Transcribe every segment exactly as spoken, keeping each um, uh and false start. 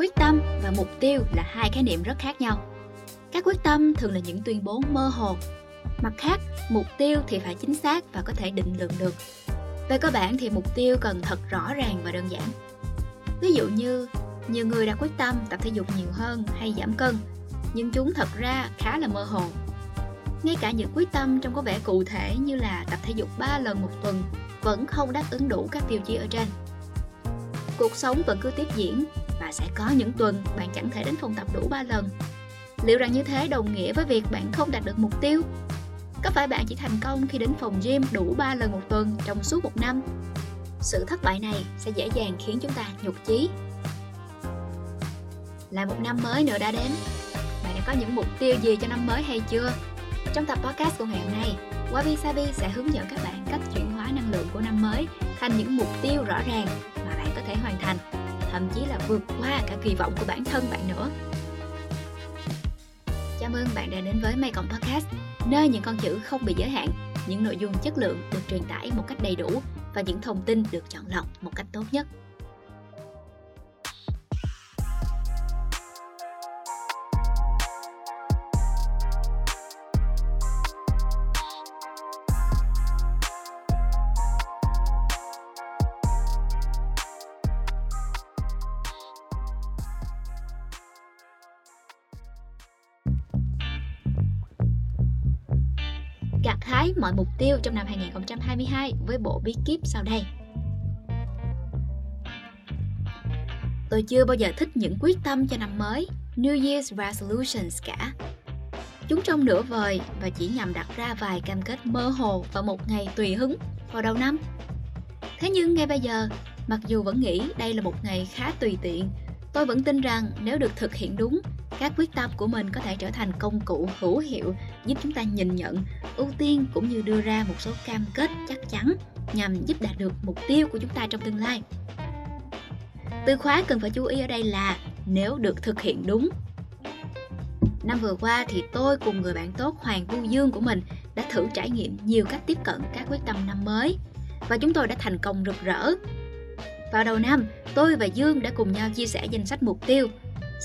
Quyết tâm và mục tiêu là hai khái niệm rất khác nhau. Các quyết tâm thường là những tuyên bố mơ hồ. Mặt khác, mục tiêu thì phải chính xác và có thể định lượng được. Về cơ bản thì mục tiêu cần thật rõ ràng và đơn giản. Ví dụ như, nhiều người đặt quyết tâm tập thể dục nhiều hơn hay giảm cân, nhưng chúng thật ra khá là mơ hồ. Ngay cả những quyết tâm trông có vẻ cụ thể như là tập thể dục ba lần một tuần vẫn không đáp ứng đủ các tiêu chí ở trên. Cuộc sống vẫn cứ tiếp diễn và sẽ có những tuần bạn chẳng thể đến phòng tập đủ ba lần. Liệu rằng như thế đồng nghĩa với việc bạn không đạt được mục tiêu? Có phải bạn chỉ thành công khi đến phòng gym đủ ba lần một tuần trong suốt một năm? Sự thất bại này sẽ dễ dàng khiến chúng ta nhụt chí. Là một năm mới nữa đã đến, bạn đã có những mục tiêu gì cho năm mới hay chưa? Trong tập podcast của ngày hôm nay, Wabi Sabi sẽ hướng dẫn các bạn cách chuyển hóa năng lượng của năm mới thành những mục tiêu rõ ràng mà bạn có thể hoàn thành, thậm chí là vượt qua cả kỳ vọng của bản thân bạn nữa. Chào mừng bạn đã đến với May Cộng Podcast, nơi những con chữ không bị giới hạn, những nội dung chất lượng được truyền tải một cách đầy đủ và những thông tin được chọn lọc một cách tốt nhất. Gặt hái mọi mục tiêu trong năm hai không hai hai với bộ bí kíp sau đây. Tôi chưa bao giờ thích những quyết tâm cho năm mới, New Year's Resolutions cả. Chúng trông nửa vời và chỉ nhằm đặt ra vài cam kết mơ hồ vào một ngày tùy hứng vào đầu năm. Thế nhưng ngay bây giờ, mặc dù vẫn nghĩ đây là một ngày khá tùy tiện, tôi vẫn tin rằng nếu được thực hiện đúng, các quyết tâm của mình có thể trở thành công cụ hữu hiệu giúp chúng ta nhìn nhận, ưu tiên cũng như đưa ra một số cam kết chắc chắn nhằm giúp đạt được mục tiêu của chúng ta trong tương lai. Từ khóa cần phải chú ý ở đây là nếu được thực hiện đúng. Năm vừa qua thì tôi cùng người bạn tốt Hoàng Vũ Dương của mình đã thử trải nghiệm nhiều cách tiếp cận các quyết tâm năm mới và chúng tôi đã thành công rực rỡ. Vào đầu năm, tôi và Dương đã cùng nhau chia sẻ danh sách mục tiêu.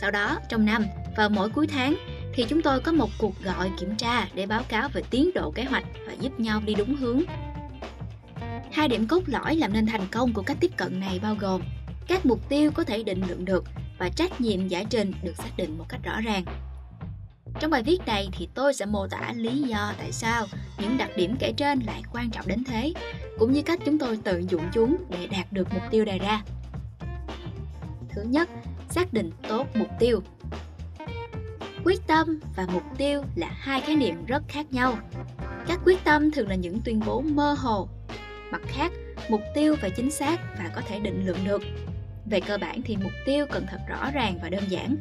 Sau đó, trong năm và mỗi cuối tháng thì chúng tôi có một cuộc gọi kiểm tra để báo cáo về tiến độ kế hoạch và giúp nhau đi đúng hướng. Hai điểm cốt lõi làm nên thành công của cách tiếp cận này bao gồm các mục tiêu có thể định lượng được và trách nhiệm giải trình được xác định một cách rõ ràng. Trong bài viết này thì tôi sẽ mô tả lý do tại sao những đặc điểm kể trên lại quan trọng đến thế, cũng như cách chúng tôi tận dụng chúng để đạt được mục tiêu đề ra. Thứ nhất, xác định tốt mục tiêu. Quyết tâm và mục tiêu là hai khái niệm rất khác nhau. Các quyết tâm thường là những tuyên bố mơ hồ. Mặt khác, mục tiêu phải chính xác và có thể định lượng được. Về cơ bản thì mục tiêu cần thật rõ ràng và đơn giản.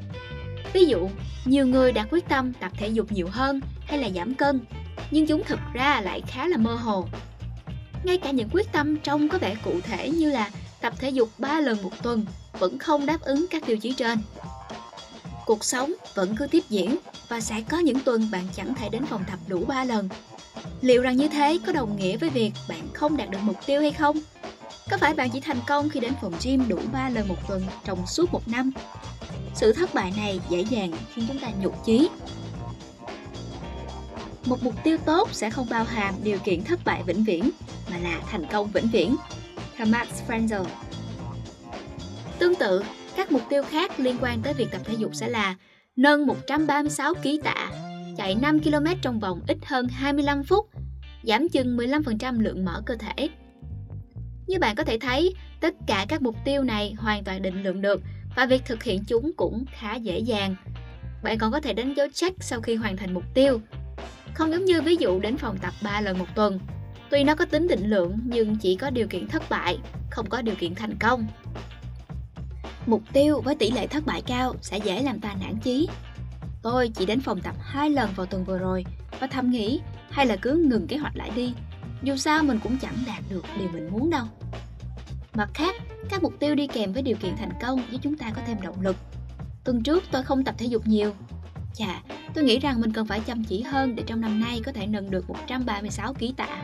Ví dụ, nhiều người đã quyết tâm tập thể dục nhiều hơn hay là giảm cân, nhưng chúng thực ra lại khá là mơ hồ. Ngay cả những quyết tâm trông có vẻ cụ thể như là tập thể dục ba lần một tuần vẫn không đáp ứng các tiêu chí trên. Cuộc sống vẫn cứ tiếp diễn và sẽ có những tuần bạn chẳng thể đến phòng tập đủ ba lần. Liệu rằng như thế có đồng nghĩa với việc bạn không đạt được mục tiêu hay không? Có phải bạn chỉ thành công khi đến phòng gym đủ ba lần một tuần trong suốt một năm? Sự thất bại này dễ dàng khiến chúng ta nhụt chí. Một mục tiêu tốt sẽ không bao hàm điều kiện thất bại vĩnh viễn, mà là thành công vĩnh viễn. Thomas Franzl. Tương tự, các mục tiêu khác liên quan tới việc tập thể dục sẽ là nâng một trăm ba mươi sáu ki lô gam tạ, chạy năm ki lô mét trong vòng ít hơn hai mươi lăm phút, giảm chừng mười lăm phần trăm lượng mỡ cơ thể. Như bạn có thể thấy, tất cả các mục tiêu này hoàn toàn định lượng được và việc thực hiện chúng cũng khá dễ dàng. Bạn còn có thể đánh dấu check sau khi hoàn thành mục tiêu. Không giống như ví dụ đến phòng tập ba lần một tuần. Tuy nó có tính định lượng nhưng chỉ có điều kiện thất bại, không có điều kiện thành công. Mục tiêu với tỷ lệ thất bại cao sẽ dễ làm ta nản chí. Tôi chỉ đến phòng tập hai lần vào tuần vừa rồi và thầm nghĩ hay là cứ ngừng kế hoạch lại đi. Dù sao mình cũng chẳng đạt được điều mình muốn đâu. Mặt khác, các mục tiêu đi kèm với điều kiện thành công giúp chúng ta có thêm động lực. Tuần trước tôi không tập thể dục nhiều. Chà, tôi nghĩ rằng mình cần phải chăm chỉ hơn để trong năm nay có thể nâng được một trăm ba mươi sáu ki lô gam tạ.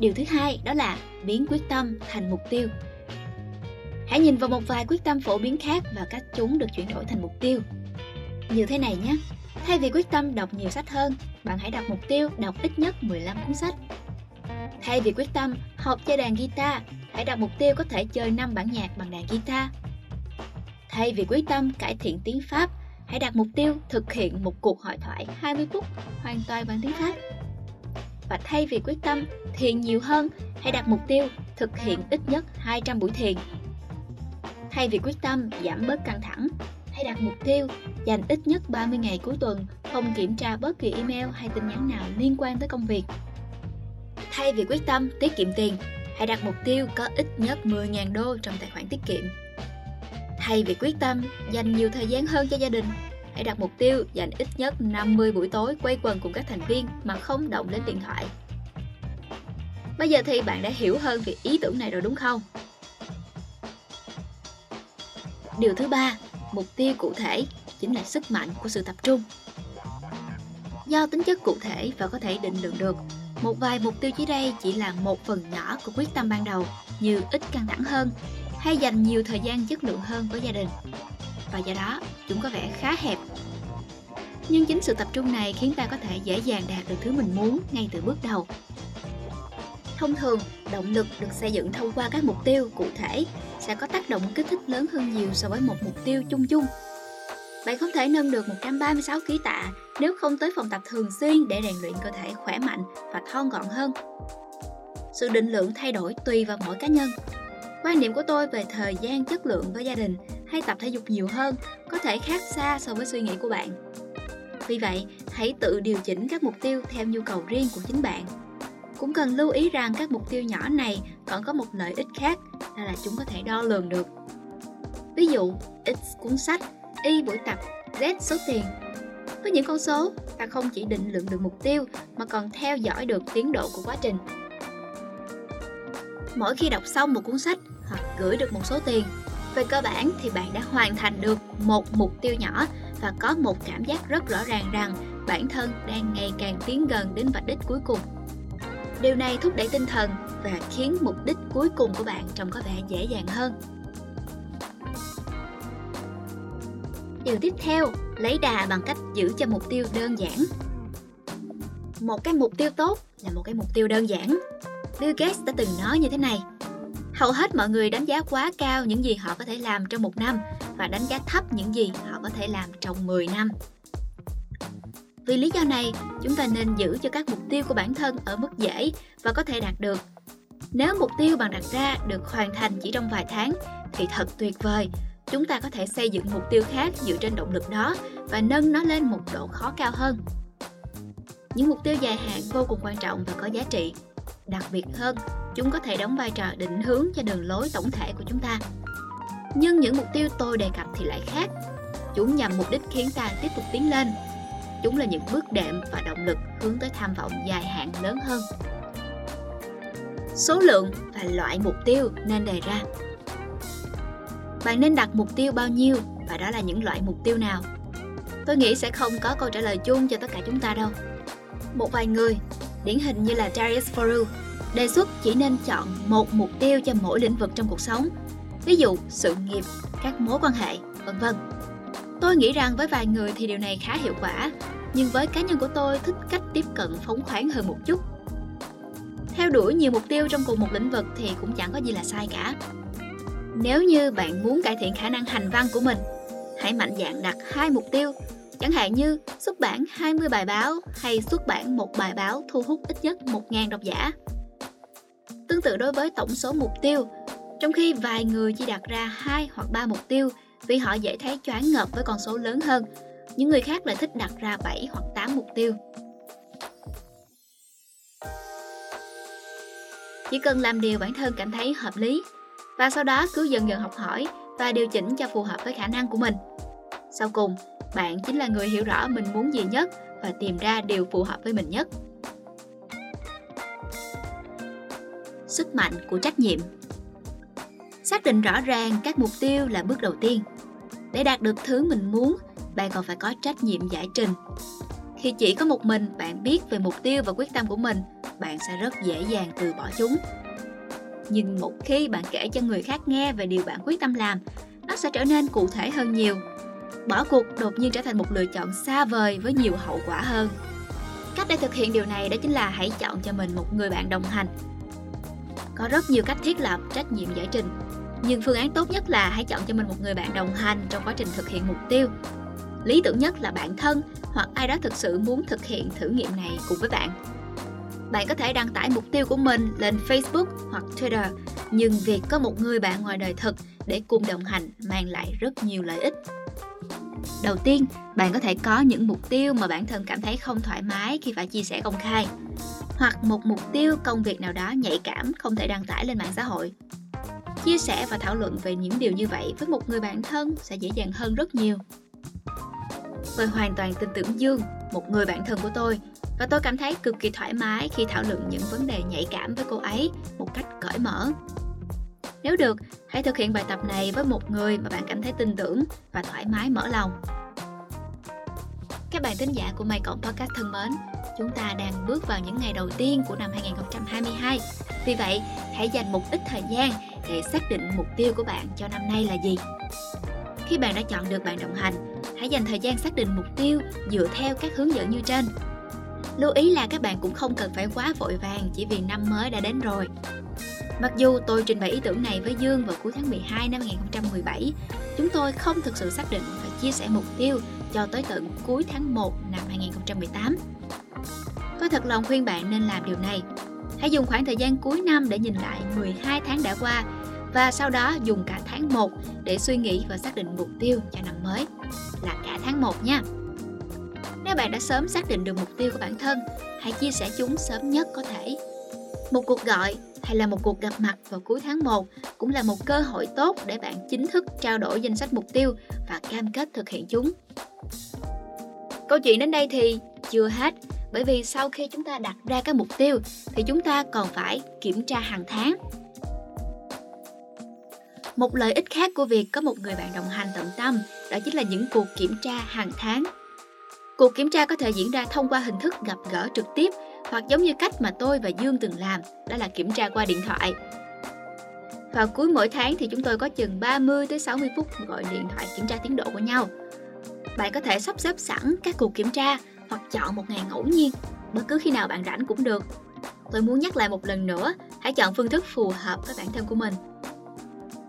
Điều thứ hai đó là biến quyết tâm thành mục tiêu. Hãy nhìn vào một vài quyết tâm phổ biến khác và cách chúng được chuyển đổi thành mục tiêu. Như thế này nhé, thay vì quyết tâm đọc nhiều sách hơn, bạn hãy đặt mục tiêu đọc ít nhất mười lăm cuốn sách. Thay vì quyết tâm học chơi đàn guitar, hãy đặt mục tiêu có thể chơi năm bản nhạc bằng đàn guitar. Thay vì quyết tâm cải thiện tiếng Pháp, hãy đặt mục tiêu thực hiện một cuộc hội thoại hai mươi phút hoàn toàn bằng tiếng Pháp. Và thay vì quyết tâm thiền nhiều hơn, hãy đặt mục tiêu thực hiện ít nhất hai trăm buổi thiền. Thay vì quyết tâm giảm bớt căng thẳng, hãy đặt mục tiêu dành ít nhất ba mươi ngày cuối tuần không kiểm tra bất kỳ email hay tin nhắn nào liên quan tới công việc. Thay vì quyết tâm tiết kiệm tiền, hãy đặt mục tiêu có ít nhất mười nghìn đô trong tài khoản tiết kiệm. Thay vì quyết tâm dành nhiều thời gian hơn cho gia đình, hãy đặt mục tiêu dành ít nhất năm mươi buổi tối quây quần cùng các thành viên mà không động đến điện thoại. Bây giờ thì bạn đã hiểu hơn về ý tưởng này rồi đúng không? Điều thứ ba, mục tiêu cụ thể chính là sức mạnh của sự tập trung. Do tính chất cụ thể và có thể định lượng được, một vài mục tiêu dưới đây chỉ là một phần nhỏ của quyết tâm ban đầu, như ít căng thẳng hơn hay dành nhiều thời gian chất lượng hơn với gia đình. Và do đó, chúng có vẻ khá hẹp. Nhưng chính sự tập trung này khiến ta có thể dễ dàng đạt được thứ mình muốn ngay từ bước đầu. Thông thường, động lực được xây dựng thông qua các mục tiêu cụ thể sẽ có tác động kích thích lớn hơn nhiều so với một mục tiêu chung chung. Bạn không thể nâng được một trăm ba mươi sáu ký tạ nếu không tới phòng tập thường xuyên để rèn luyện cơ thể khỏe mạnh và thon gọn hơn. Sự định lượng thay đổi tùy vào mỗi cá nhân. Quan điểm của tôi về thời gian chất lượng với gia đình hay tập thể dục nhiều hơn có thể khác xa so với suy nghĩ của bạn. Vì vậy, hãy tự điều chỉnh các mục tiêu theo nhu cầu riêng của chính bạn. Cũng cần lưu ý rằng các mục tiêu nhỏ này còn có một lợi ích khác, đó là chúng có thể đo lường được. Ví dụ, X cuốn sách, Y buổi tập, Z số tiền. Với những con số, ta không chỉ định lượng được mục tiêu mà còn theo dõi được tiến độ của quá trình. Mỗi khi đọc xong một cuốn sách hoặc gửi được một số tiền, về cơ bản thì bạn đã hoàn thành được một mục tiêu nhỏ và có một cảm giác rất rõ ràng rằng bản thân đang ngày càng tiến gần đến vạch đích cuối cùng. Điều này thúc đẩy tinh thần và khiến mục đích cuối cùng của bạn trông có vẻ dễ dàng hơn. Điều tiếp theo, lấy đà bằng cách giữ cho mục tiêu đơn giản. Một cái mục tiêu tốt là một cái mục tiêu đơn giản. Bill Gates đã từng nói như thế này: hầu hết mọi người đánh giá quá cao những gì họ có thể làm trong một năm và đánh giá thấp những gì họ có thể làm trong mười năm. Vì lý do này, chúng ta nên giữ cho các mục tiêu của bản thân ở mức dễ và có thể đạt được. Nếu mục tiêu bạn đặt ra được hoàn thành chỉ trong vài tháng thì thật tuyệt vời. Chúng ta có thể xây dựng mục tiêu khác dựa trên động lực đó và nâng nó lên một độ khó cao hơn. Những mục tiêu dài hạn vô cùng quan trọng và có giá trị. Đặc biệt hơn, chúng có thể đóng vai trò định hướng cho đường lối tổng thể của chúng ta. Nhưng những mục tiêu tôi đề cập thì lại khác. Chúng nhằm mục đích khiến ta tiếp tục tiến lên. Chúng là những bước đệm và động lực hướng tới tham vọng dài hạn lớn hơn. Số lượng và loại mục tiêu nên đề ra. Bạn nên đặt mục tiêu bao nhiêu và đó là những loại mục tiêu nào? Tôi nghĩ sẽ không có câu trả lời chung cho tất cả chúng ta đâu. Một vài người, điển hình như là Darius Foroux, đề xuất chỉ nên chọn một mục tiêu cho mỗi lĩnh vực trong cuộc sống, ví dụ sự nghiệp, các mối quan hệ, vân vân. Tôi nghĩ rằng với vài người thì điều này khá hiệu quả, nhưng với cá nhân của tôi thích cách tiếp cận phóng khoáng hơn một chút. Theo đuổi nhiều mục tiêu trong cùng một lĩnh vực thì cũng chẳng có gì là sai cả. Nếu như bạn muốn cải thiện khả năng hành văn của mình, hãy mạnh dạn đặt hai mục tiêu, chẳng hạn như xuất bản hai mươi bài báo hay xuất bản một bài báo thu hút ít nhất một nghìn độc giả. Tương tự đối với tổng số mục tiêu, trong khi vài người chỉ đặt ra hai hoặc ba mục tiêu vì họ dễ thấy choáng ngợp với con số lớn hơn, những người khác lại thích đặt ra bảy hoặc tám mục tiêu. Chỉ cần làm điều bản thân cảm thấy hợp lý, và sau đó cứ dần dần học hỏi và điều chỉnh cho phù hợp với khả năng của mình. Sau cùng, bạn chính là người hiểu rõ mình muốn gì nhất và tìm ra điều phù hợp với mình nhất. Sức mạnh của trách nhiệm. Xác định rõ ràng các mục tiêu là bước đầu tiên. Để đạt được thứ mình muốn, bạn còn phải có trách nhiệm giải trình. Khi chỉ có một mình bạn biết về mục tiêu và quyết tâm của mình, bạn sẽ rất dễ dàng từ bỏ chúng. nhưng một khi bạn kể cho người khác nghe về điều bạn quyết tâm làm, nó sẽ trở nên cụ thể hơn nhiều. Bỏ cuộc đột nhiên trở thành một lựa chọn xa vời với nhiều hậu quả hơn. Cách để thực hiện điều này đó chính là hãy chọn cho mình một người bạn đồng hành. Có rất nhiều cách thiết lập trách nhiệm giải trình, nhưng phương án tốt nhất là hãy chọn cho mình một người bạn đồng hành trong quá trình thực hiện mục tiêu. Lý tưởng nhất là bạn thân hoặc ai đó thực sự muốn thực hiện thử nghiệm này cùng với bạn. Bạn có thể đăng tải mục tiêu của mình lên Facebook hoặc Twitter, nhưng việc có một người bạn ngoài đời thực để cùng đồng hành mang lại rất nhiều lợi ích. Đầu tiên, bạn có thể có những mục tiêu mà bản thân cảm thấy không thoải mái khi phải chia sẻ công khai, hoặc một mục tiêu công việc nào đó nhạy cảm không thể đăng tải lên mạng xã hội. Chia sẻ và thảo luận về những điều như vậy với một người bạn thân sẽ dễ dàng hơn rất nhiều. Tôi hoàn toàn tin tưởng Dương, một người bạn thân của tôi, và tôi cảm thấy cực kỳ thoải mái khi thảo luận những vấn đề nhạy cảm với cô ấy một cách cởi mở. Nếu được, hãy thực hiện bài tập này với một người mà bạn cảm thấy tin tưởng và thoải mái mở lòng. Các bạn thính giả của May Cộng Podcast thân mến, chúng ta đang bước vào những ngày đầu tiên của năm hai không hai hai. Vì vậy, hãy dành một ít thời gian để xác định mục tiêu của bạn cho năm nay là gì. Khi bạn đã chọn được bạn đồng hành, hãy dành thời gian xác định mục tiêu dựa theo các hướng dẫn như trên. Lưu ý là các bạn cũng không cần phải quá vội vàng chỉ vì năm mới đã đến rồi. Mặc dù tôi trình bày ý tưởng này với Dương vào cuối tháng mười hai năm hai không một bảy, chúng tôi không thực sự xác định phải chia sẻ mục tiêu cho tới tận cuối tháng một năm hai không một tám. Tôi thật lòng khuyên bạn nên làm điều này. Hãy dùng khoảng thời gian cuối năm để nhìn lại mười hai tháng đã qua và sau đó dùng cả tháng một để suy nghĩ và xác định mục tiêu cho năm mới, là cả tháng một nha. Nếu bạn đã sớm xác định được mục tiêu của bản thân, hãy chia sẻ chúng sớm nhất có thể. Một cuộc gọi hay là một cuộc gặp mặt vào cuối tháng một cũng là một cơ hội tốt để bạn chính thức trao đổi danh sách mục tiêu và cam kết thực hiện chúng. Câu chuyện đến đây thì chưa hết, bởi vì sau khi chúng ta đặt ra các mục tiêu thì chúng ta còn phải kiểm tra hàng tháng. Một lợi ích khác của việc có một người bạn đồng hành tận tâm đó chính là những cuộc kiểm tra hàng tháng. Cuộc kiểm tra có thể diễn ra thông qua hình thức gặp gỡ trực tiếp hoặc giống như cách mà tôi và Dương từng làm, đó là kiểm tra qua điện thoại. Vào cuối mỗi tháng thì chúng tôi có chừng ba mươi đến sáu mươi phút gọi điện thoại kiểm tra tiến độ của nhau. Bạn có thể sắp xếp sẵn các cuộc kiểm tra hoặc chọn một ngày ngẫu nhiên, bất cứ khi nào bạn rảnh cũng được. Tôi muốn nhắc lại một lần nữa, hãy chọn phương thức phù hợp với bản thân của mình.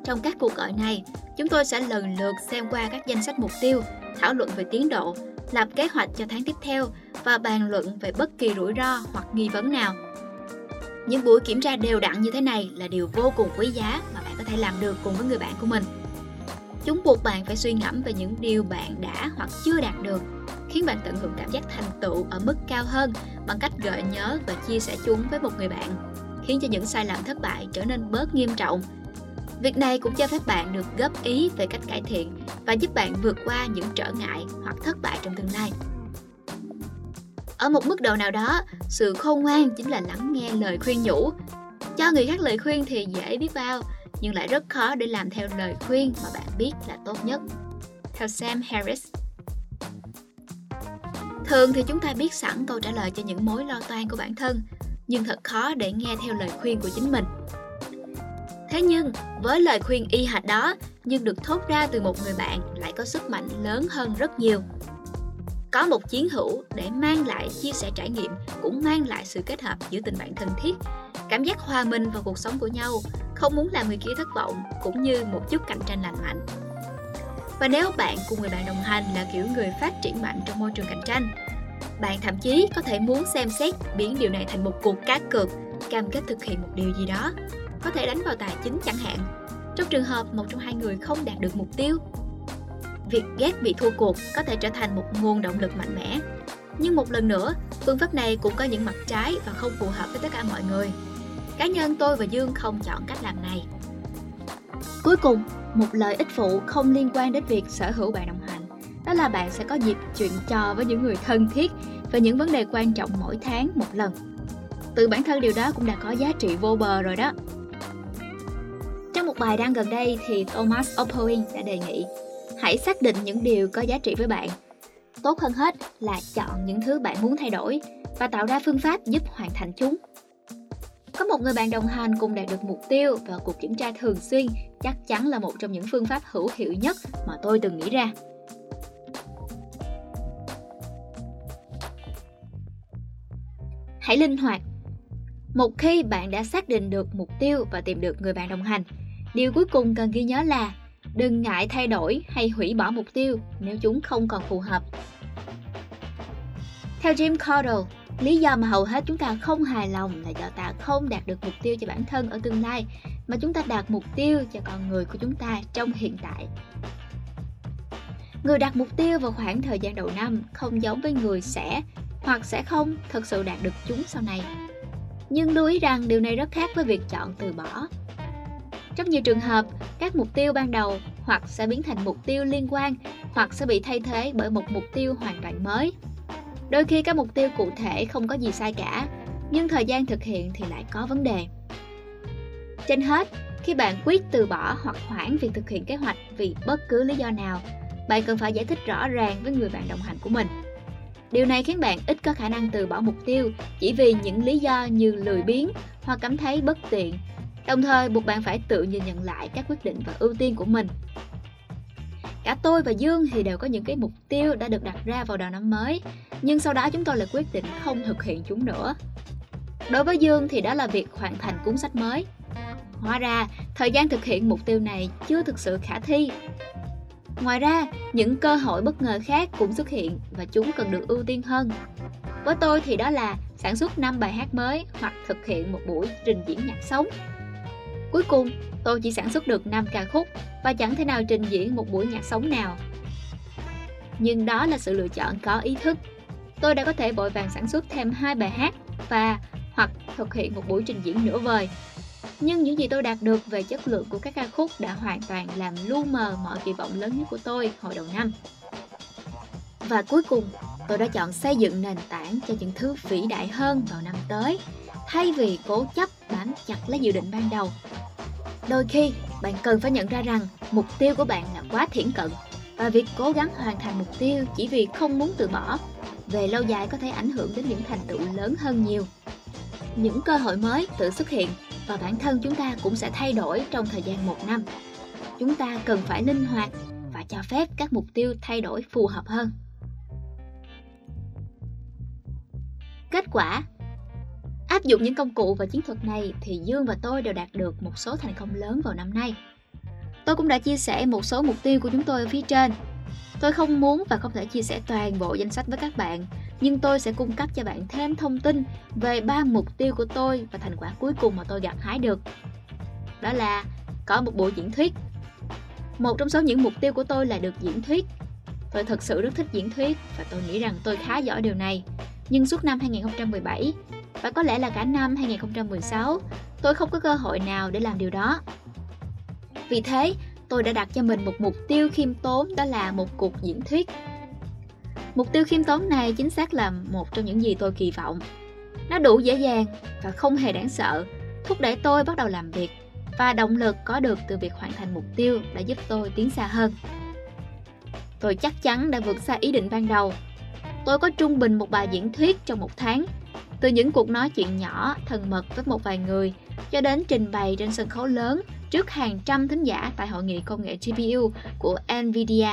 Trong các cuộc gọi này, chúng tôi sẽ lần lượt xem qua các danh sách mục tiêu, thảo luận về tiến độ, lập kế hoạch cho tháng tiếp theo và bàn luận về bất kỳ rủi ro hoặc nghi vấn nào. Những buổi kiểm tra đều đặn như thế này là điều vô cùng quý giá mà bạn có thể làm được cùng với người bạn của mình. Chúng buộc bạn phải suy ngẫm về những điều bạn đã hoặc chưa đạt được, khiến bạn tận hưởng cảm giác thành tựu ở mức cao hơn bằng cách gợi nhớ và chia sẻ chúng với một người bạn, khiến cho những sai lầm thất bại trở nên bớt nghiêm trọng. Việc này cũng cho phép bạn được góp ý về cách cải thiện và giúp bạn vượt qua những trở ngại hoặc thất bại trong tương lai. Ở một mức độ nào đó, sự khôn ngoan chính là lắng nghe lời khuyên nhủ. Cho người khác lời khuyên thì dễ biết bao, nhưng lại rất khó để làm theo lời khuyên mà bạn biết là tốt nhất. Theo Sam Harris. Thường thì chúng ta biết sẵn câu trả lời cho những mối lo toan của bản thân, nhưng thật khó để nghe theo lời khuyên của chính mình. Thế nhưng, với lời khuyên y hệt đó, nhưng được thốt ra từ một người bạn lại có sức mạnh lớn hơn rất nhiều. Có một chiến hữu để mang lại chia sẻ trải nghiệm cũng mang lại sự kết hợp giữa tình bạn thân thiết, cảm giác hòa mình vào cuộc sống của nhau, không muốn làm người kia thất vọng, cũng như một chút cạnh tranh lành mạnh. Và nếu bạn cùng người bạn đồng hành là kiểu người phát triển mạnh trong môi trường cạnh tranh, bạn thậm chí có thể muốn xem xét biến điều này thành một cuộc cá cược, cam kết thực hiện một điều gì đó, có thể đánh vào tài chính chẳng hạn, trong trường hợp một trong hai người không đạt được mục tiêu. Việc ghét bị thua cuộc có thể trở thành một nguồn động lực mạnh mẽ. Nhưng một lần nữa, phương pháp này cũng có những mặt trái và không phù hợp với tất cả mọi người. Cá nhân tôi và Dương không chọn cách làm này. Cuối cùng, một lợi ích phụ không liên quan đến việc sở hữu bạn đồng hành, đó là bạn sẽ có dịp chuyện trò với những người thân thiết về những vấn đề quan trọng mỗi tháng một lần. Từ bản thân điều đó cũng đã có giá trị vô bờ rồi đó. Trong một bài đăng gần đây thì Thomas Oppong đã đề nghị hãy xác định những điều có giá trị với bạn. Tốt hơn hết là chọn những thứ bạn muốn thay đổi và tạo ra phương pháp giúp hoàn thành chúng. Có một người bạn đồng hành cùng đạt được mục tiêu và cuộc kiểm tra thường xuyên chắc chắn là một trong những phương pháp hữu hiệu nhất mà tôi từng nghĩ ra. Hãy linh hoạt. Một khi bạn đã xác định được mục tiêu và tìm được người bạn đồng hành, điều cuối cùng cần ghi nhớ là đừng ngại thay đổi hay hủy bỏ mục tiêu nếu chúng không còn phù hợp. Theo Jim Carroll, lý do mà hầu hết chúng ta không hài lòng là do ta không đạt được mục tiêu cho bản thân ở tương lai, mà chúng ta đạt mục tiêu cho con người của chúng ta trong hiện tại. Người đặt mục tiêu vào khoảng thời gian đầu năm không giống với người sẽ hoặc sẽ không thực sự đạt được chúng sau này. Nhưng lưu ý rằng điều này rất khác với việc chọn từ bỏ. Trong nhiều trường hợp, các mục tiêu ban đầu hoặc sẽ biến thành mục tiêu liên quan hoặc sẽ bị thay thế bởi một mục tiêu hoàn toàn mới. Đôi khi các mục tiêu cụ thể không có gì sai cả, nhưng thời gian thực hiện thì lại có vấn đề. Trên hết, khi bạn quyết từ bỏ hoặc hoãn việc thực hiện kế hoạch vì bất cứ lý do nào, bạn cần phải giải thích rõ ràng với người bạn đồng hành của mình. Điều này khiến bạn ít có khả năng từ bỏ mục tiêu chỉ vì những lý do như lười biếng hoặc cảm thấy bất tiện, đồng thời buộc bạn phải tự nhìn nhận lại các quyết định và ưu tiên của mình. Cả tôi và Dương thì đều có những cái mục tiêu đã được đặt ra vào đầu năm mới, nhưng sau đó chúng tôi lại quyết định không thực hiện chúng nữa. Đối với Dương thì đó là việc hoàn thành cuốn sách mới. Hóa ra, thời gian thực hiện mục tiêu này chưa thực sự khả thi. Ngoài ra, những cơ hội bất ngờ khác cũng xuất hiện và chúng cần được ưu tiên hơn. Với tôi thì đó là sản xuất năm bài hát mới hoặc thực hiện một buổi trình diễn nhạc sống. Cuối cùng, tôi chỉ sản xuất được năm ca khúc và chẳng thể nào trình diễn một buổi nhạc sống nào. Nhưng đó là sự lựa chọn có ý thức. Tôi đã có thể vội vàng sản xuất thêm hai bài hát và hoặc thực hiện một buổi trình diễn nửa vời. Nhưng những gì tôi đạt được về chất lượng của các ca khúc đã hoàn toàn làm lu mờ mọi kỳ vọng lớn nhất của tôi hồi đầu năm. Và cuối cùng, tôi đã chọn xây dựng nền tảng cho những thứ vĩ đại hơn vào năm tới, thay vì cố chấp bám chặt lấy dự định ban đầu. Đôi khi, bạn cần phải nhận ra rằng mục tiêu của bạn là quá thiển cận, và việc cố gắng hoàn thành mục tiêu chỉ vì không muốn từ bỏ, về lâu dài có thể ảnh hưởng đến những thành tựu lớn hơn nhiều. Những cơ hội mới tự xuất hiện, và bản thân chúng ta cũng sẽ thay đổi trong thời gian một năm. Chúng ta cần phải linh hoạt và cho phép các mục tiêu thay đổi phù hợp hơn. Kết quả. Áp dụng những công cụ và chiến thuật này thì Dương và tôi đều đạt được một số thành công lớn vào năm nay. Tôi cũng đã chia sẻ một số mục tiêu của chúng tôi ở phía trên. Tôi không muốn và không thể chia sẻ toàn bộ danh sách với các bạn, nhưng tôi sẽ cung cấp cho bạn thêm thông tin về ba mục tiêu của tôi và thành quả cuối cùng mà tôi gặt hái được. Đó là có một buổi diễn thuyết. Một trong số những mục tiêu của tôi là được diễn thuyết. Tôi thật sự rất thích diễn thuyết và tôi nghĩ rằng tôi khá giỏi điều này. Nhưng suốt năm hai không một bảy, và có lẽ là cả năm hai không một sáu, tôi không có cơ hội nào để làm điều đó. Vì thế, tôi đã đặt cho mình một mục tiêu khiêm tốn, đó là một cuộc diễn thuyết. Mục tiêu khiêm tốn này chính xác là một trong những gì tôi kỳ vọng. Nó đủ dễ dàng và không hề đáng sợ, thúc đẩy tôi bắt đầu làm việc, và động lực có được từ việc hoàn thành mục tiêu đã giúp tôi tiến xa hơn. Tôi chắc chắn đã vượt xa ý định ban đầu. Tôi có trung bình một bài diễn thuyết trong một tháng, từ những cuộc nói chuyện nhỏ, thân mật với một vài người, cho đến trình bày trên sân khấu lớn trước hàng trăm thính giả tại hội nghị công nghệ giê pê u của Nvidia.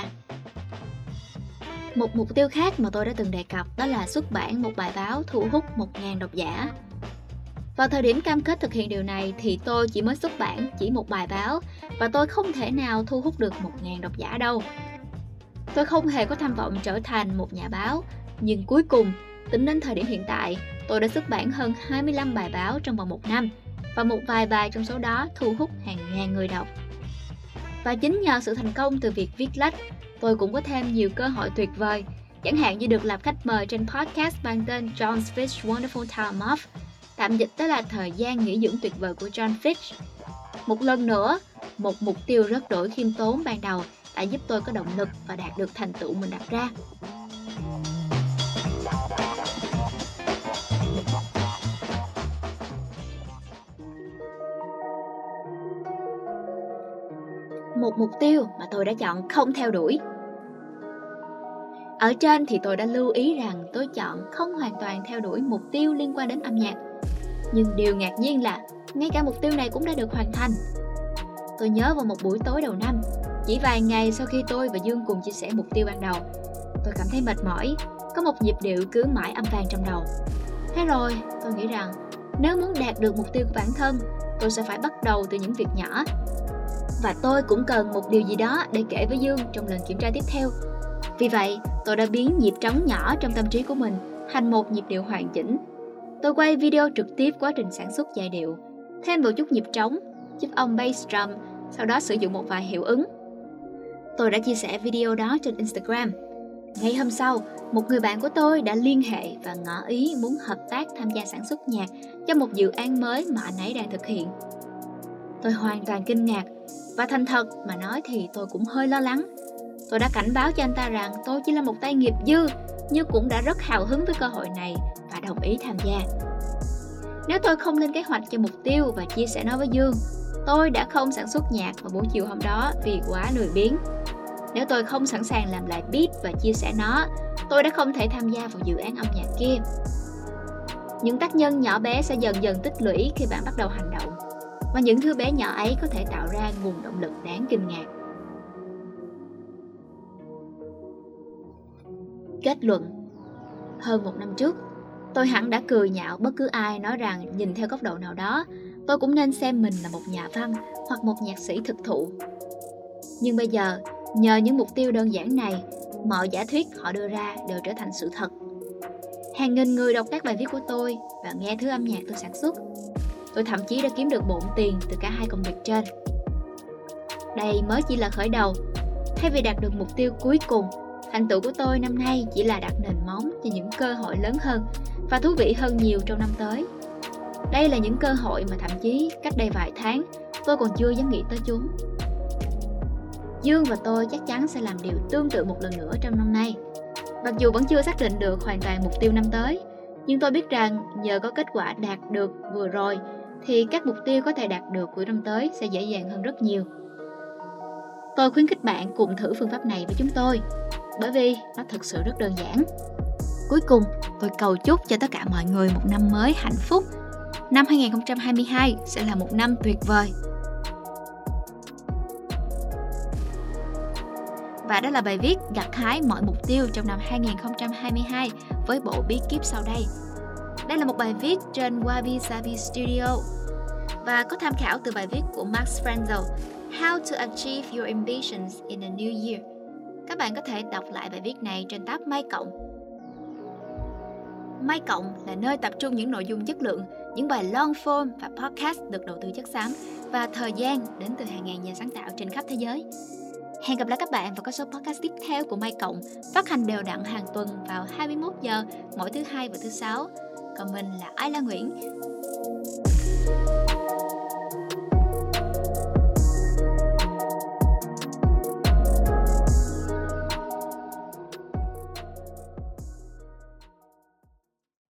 Một mục tiêu khác mà tôi đã từng đề cập đó là xuất bản một bài báo thu hút một nghìn độc giả. Vào thời điểm cam kết thực hiện điều này thì tôi chỉ mới xuất bản chỉ một bài báo và tôi không thể nào thu hút được một nghìn độc giả đâu. Tôi không hề có tham vọng trở thành một nhà báo, nhưng cuối cùng, tính đến thời điểm hiện tại, tôi đã xuất bản hơn hai mươi lăm bài báo trong vòng một năm và một vài bài trong số đó thu hút hàng ngàn người đọc. Và chính nhờ sự thành công từ việc viết lách, tôi cũng có thêm nhiều cơ hội tuyệt vời, chẳng hạn như được làm khách mời trên podcast mang tên John Fitch Wonderful Time Off, tạm dịch tới là thời gian nghỉ dưỡng tuyệt vời của John Fitch. Một lần nữa, một mục tiêu rất đổi khiêm tốn ban đầu đã giúp tôi có động lực và đạt được thành tựu mình đặt ra. Một mục tiêu mà tôi đã chọn không theo đuổi. Ở trên thì tôi đã lưu ý rằng tôi chọn không hoàn toàn theo đuổi mục tiêu liên quan đến âm nhạc. Nhưng điều ngạc nhiên là ngay cả mục tiêu này cũng đã được hoàn thành. Tôi nhớ vào một buổi tối đầu năm, chỉ vài ngày sau khi tôi và Dương cùng chia sẻ mục tiêu ban đầu, tôi cảm thấy mệt mỏi, có một nhịp điệu cứ mãi âm vang trong đầu. Thế rồi, tôi nghĩ rằng nếu muốn đạt được mục tiêu của bản thân, tôi sẽ phải bắt đầu từ những việc nhỏ. Và tôi cũng cần một điều gì đó để kể với Dương trong lần kiểm tra tiếp theo. Vì vậy, tôi đã biến nhịp trống nhỏ trong tâm trí của mình thành một nhịp điệu hoàn chỉnh. Tôi quay video trực tiếp quá trình sản xuất giai điệu, thêm một chút nhịp trống, giúp ông bass drum, sau đó sử dụng một vài hiệu ứng. Tôi đã chia sẻ video đó trên Instagram. Ngay hôm sau, một người bạn của tôi đã liên hệ và ngỏ ý muốn hợp tác tham gia sản xuất nhạc cho một dự án mới mà anh ấy đang thực hiện. Tôi hoàn toàn kinh ngạc, và thành thật mà nói thì tôi cũng hơi lo lắng. Tôi đã cảnh báo cho anh ta rằng tôi chỉ là một tay nghiệp dư, nhưng cũng đã rất hào hứng với cơ hội này và đồng ý tham gia. Nếu tôi không lên kế hoạch cho mục tiêu và chia sẻ nó với Dương, tôi đã không sản xuất nhạc vào buổi chiều hôm đó vì quá lười biếng. Nếu tôi không sẵn sàng làm lại beat và chia sẻ nó, tôi đã không thể tham gia vào dự án âm nhạc kia. Những tác nhân nhỏ bé sẽ dần dần tích lũy khi bạn bắt đầu hành động, và những thứ bé nhỏ ấy có thể tạo ra nguồn động lực đáng kinh ngạc. Kết luận, hơn một năm trước, tôi hẳn đã cười nhạo bất cứ ai nói rằng nhìn theo góc độ nào đó, tôi cũng nên xem mình là một nhà văn hoặc một nhạc sĩ thực thụ. Nhưng bây giờ, nhờ những mục tiêu đơn giản này, mọi giả thuyết họ đưa ra đều trở thành sự thật. Hàng nghìn người đọc các bài viết của tôi và nghe thứ âm nhạc tôi sản xuất. Tôi thậm chí đã kiếm được bộn tiền từ cả hai công việc trên. Đây mới chỉ là khởi đầu. Thay vì đạt được mục tiêu cuối cùng, thành tựu của tôi năm nay chỉ là đặt nền móng cho những cơ hội lớn hơn và thú vị hơn nhiều trong năm tới. Đây là những cơ hội mà thậm chí cách đây vài tháng tôi còn chưa dám nghĩ tới chúng. Dương và tôi chắc chắn sẽ làm điều tương tự một lần nữa trong năm nay. Mặc dù vẫn chưa xác định được hoàn toàn mục tiêu năm tới, nhưng tôi biết rằng nhờ có kết quả đạt được vừa rồi thì các mục tiêu có thể đạt được của năm tới sẽ dễ dàng hơn rất nhiều. Tôi khuyến khích bạn cùng thử phương pháp này với chúng tôi, bởi vì nó thực sự rất đơn giản. Cuối cùng, tôi cầu chúc cho tất cả mọi người một năm mới hạnh phúc. Năm hai không hai hai sẽ là một năm tuyệt vời. Và đó là bài viết gặt hái mọi mục tiêu trong năm hai không hai hai với bộ bí kíp sau đây. Đây là một bài viết trên Wabi Sabi Studio và có tham khảo từ bài viết của Max Frenzel, How to Achieve Your Ambitions in a New Year. Các bạn có thể đọc lại bài viết này trên tab May Cộng. May Cộng là nơi tập trung những nội dung chất lượng, những bài long form và podcast được đầu tư chất xám và thời gian đến từ hàng ngàn nhà sáng tạo trên khắp thế giới. Hẹn gặp lại các bạn vào các số podcast tiếp theo của May Cộng, phát hành đều đặn hàng tuần vào hai mươi mốt giờ mỗi thứ hai và thứ sáu. Còn mình là Ai Lan Nguyễn.